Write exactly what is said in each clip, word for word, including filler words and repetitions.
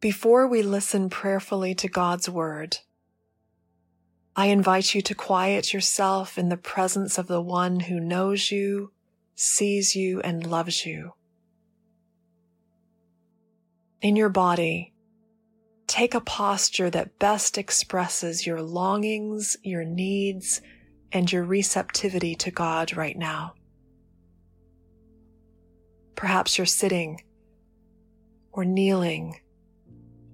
Before we listen prayerfully to God's Word, I invite you to quiet yourself in the presence of the one who knows you, sees you, and loves you. In your body, take a posture that best expresses your longings, your needs, and your receptivity to God right now. Perhaps you're sitting, or kneeling,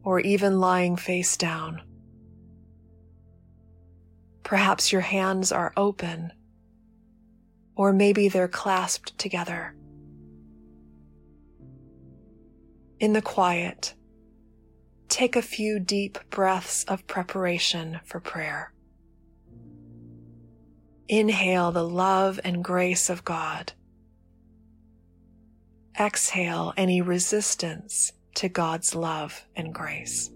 or even lying face down. Perhaps your hands are open, or maybe they're clasped together. In the quiet, take a few deep breaths of preparation for prayer. Inhale the love and grace of God. Exhale any resistance to God's love and grace.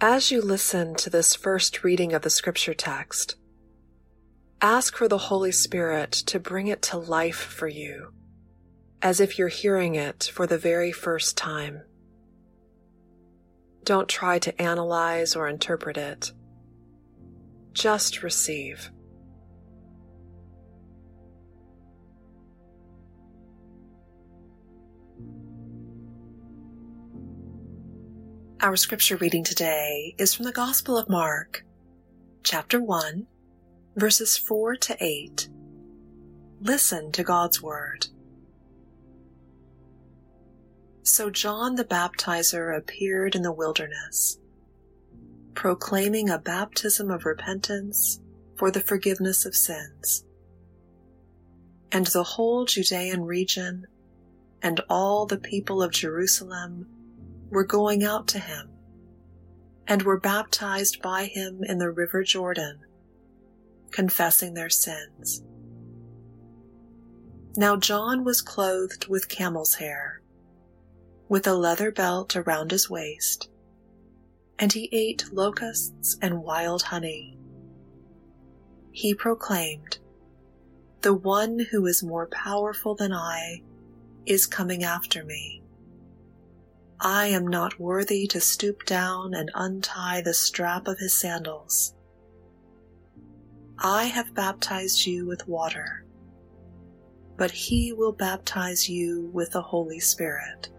As you listen to this first reading of the scripture text, ask for the Holy Spirit to bring it to life for you, as if you're hearing it for the very first time. Don't try to analyze or interpret it. Just receive. Our scripture reading today is from the Gospel of Mark, chapter one, verses four to eight. Listen to God's word. So John the Baptizer appeared in the wilderness, proclaiming a baptism of repentance for the forgiveness of sins. And the whole Judean region and all the people of Jerusalem were going out to him, and were baptized by him in the river Jordan, confessing their sins. Now John was clothed with camel's hair, with a leather belt around his waist, and he ate locusts and wild honey. He proclaimed, "The one who is more powerful than I is coming after me. I am not worthy to stoop down and untie the strap of his sandals. I have baptized you with water, but he will baptize you with the Holy Spirit."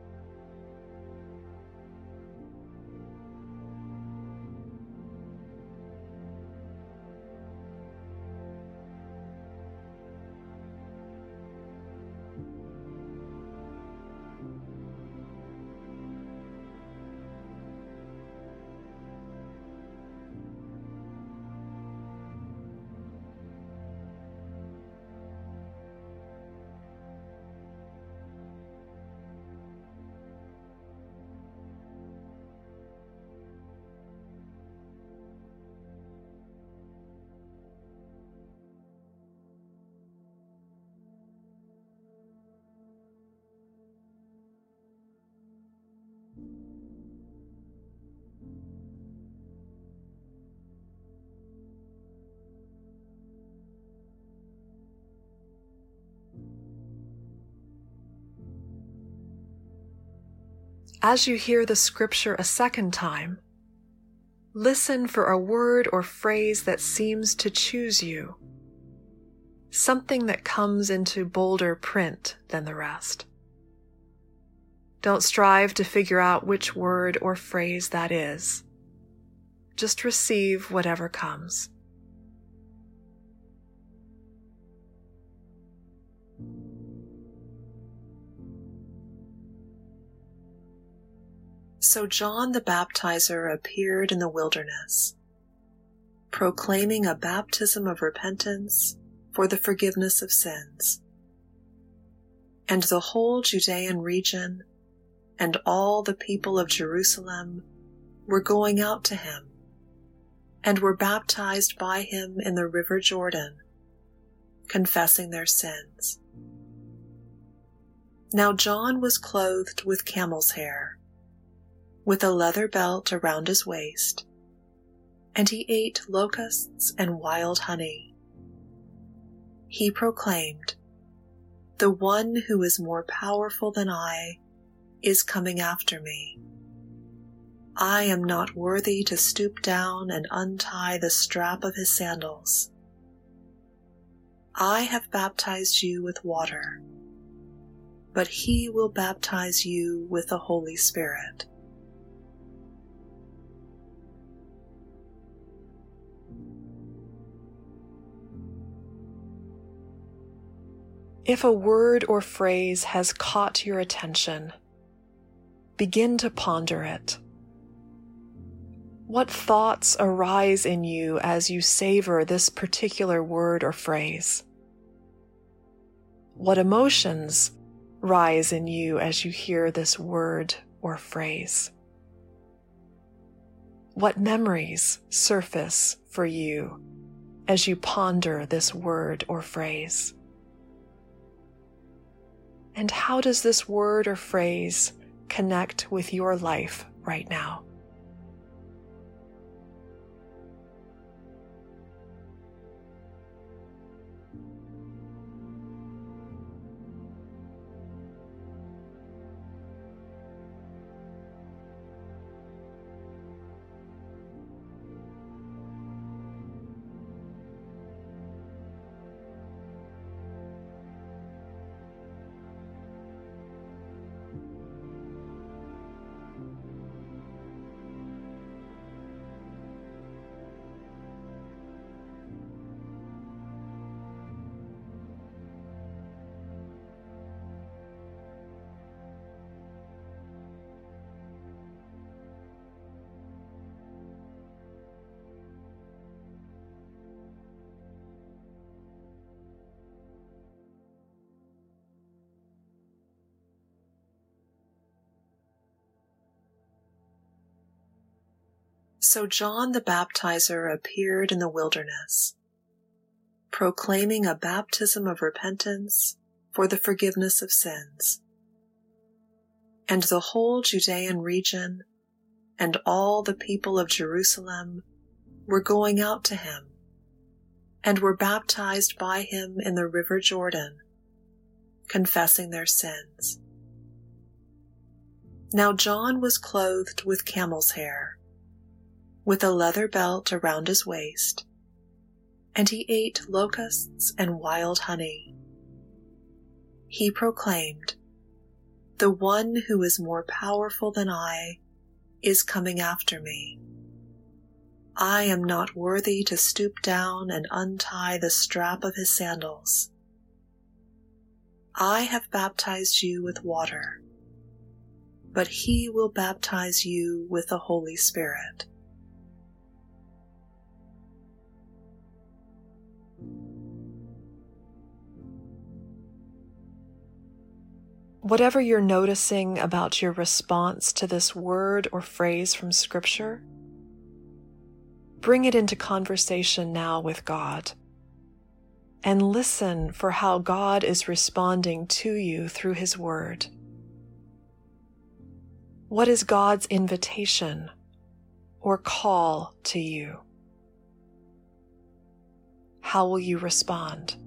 As you hear the scripture a second time, listen for a word or phrase that seems to choose you, something that comes into bolder print than the rest. Don't strive to figure out which word or phrase that is. Just receive whatever comes. So John the Baptizer appeared in the wilderness, proclaiming a baptism of repentance for the forgiveness of sins. And the whole Judean region and all the people of Jerusalem were going out to him, and were baptized by him in the river Jordan, confessing their sins. Now John was clothed with camel's hair, with a leather belt around his waist, and he ate locusts and wild honey. He proclaimed, "The one who is more powerful than I is coming after me. I am not worthy to stoop down and untie the strap of his sandals. I have baptized you with water, but he will baptize you with the Holy Spirit." If a word or phrase has caught your attention, begin to ponder it. What thoughts arise in you as you savor this particular word or phrase? What emotions rise in you as you hear this word or phrase? What memories surface for you as you ponder this word or phrase? And how does this word or phrase connect with your life right now? So John the Baptizer appeared in the wilderness, proclaiming a baptism of repentance for the forgiveness of sins. And the whole Judean region and all the people of Jerusalem were going out to him and were baptized by him in the river Jordan, confessing their sins. Now John was clothed with camel's hair, with a leather belt around his waist, and he ate locusts and wild honey. He proclaimed, "The one who is more powerful than I is coming after me. I am not worthy to stoop down and untie the strap of his sandals. I have baptized you with water, but he will baptize you with the Holy Spirit." Whatever you're noticing about your response to this word or phrase from Scripture, bring it into conversation now with God, and listen for how God is responding to you through His Word. What is God's invitation or call to you? How will you respond?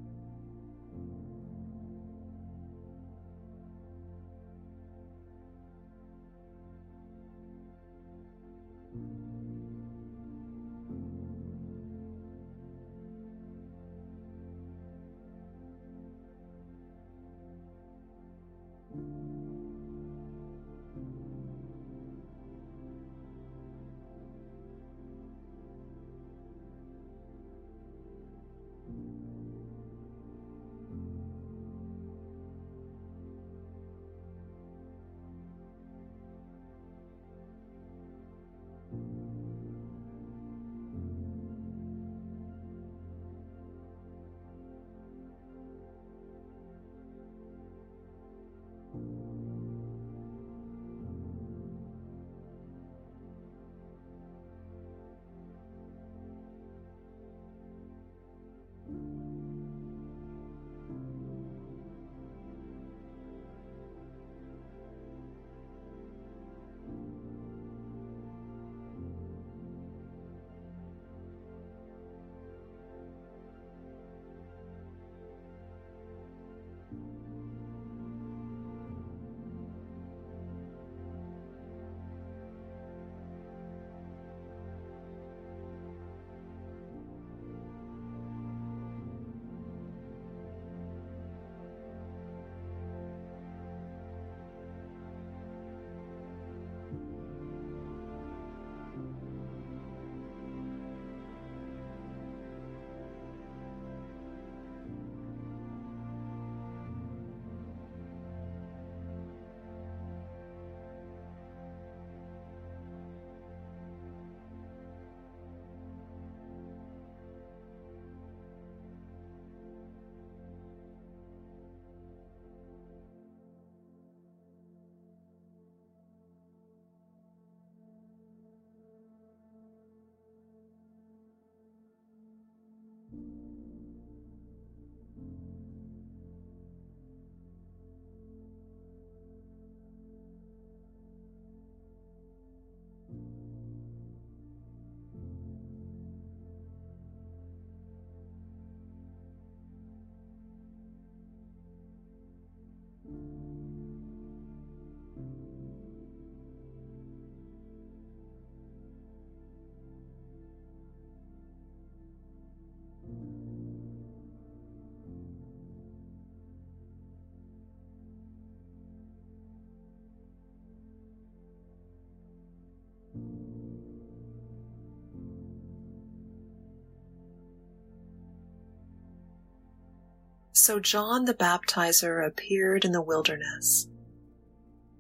So John the Baptizer appeared in the wilderness,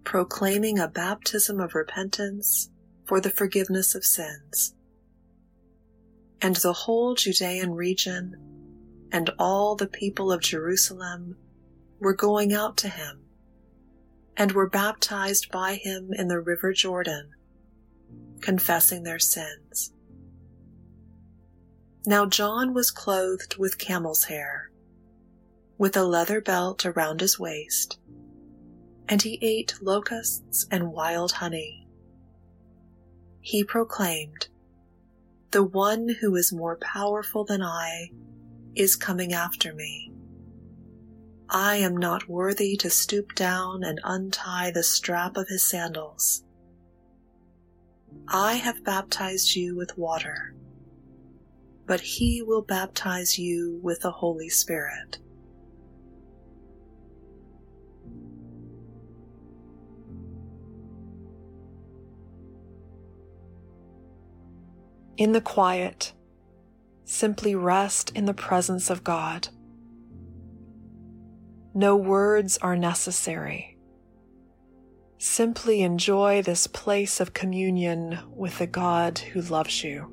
proclaiming a baptism of repentance for the forgiveness of sins. And the whole Judean region and all the people of Jerusalem were going out to him and were baptized by him in the river Jordan, confessing their sins. Now John was clothed with camel's hair, with a leather belt around his waist, and he ate locusts and wild honey. He proclaimed, "The one who is more powerful than I is coming after me. I am not worthy to stoop down and untie the strap of his sandals. I have baptized you with water, but he will baptize you with the Holy Spirit." In the quiet, simply rest in the presence of God. No words are necessary. Simply enjoy this place of communion with the God who loves you.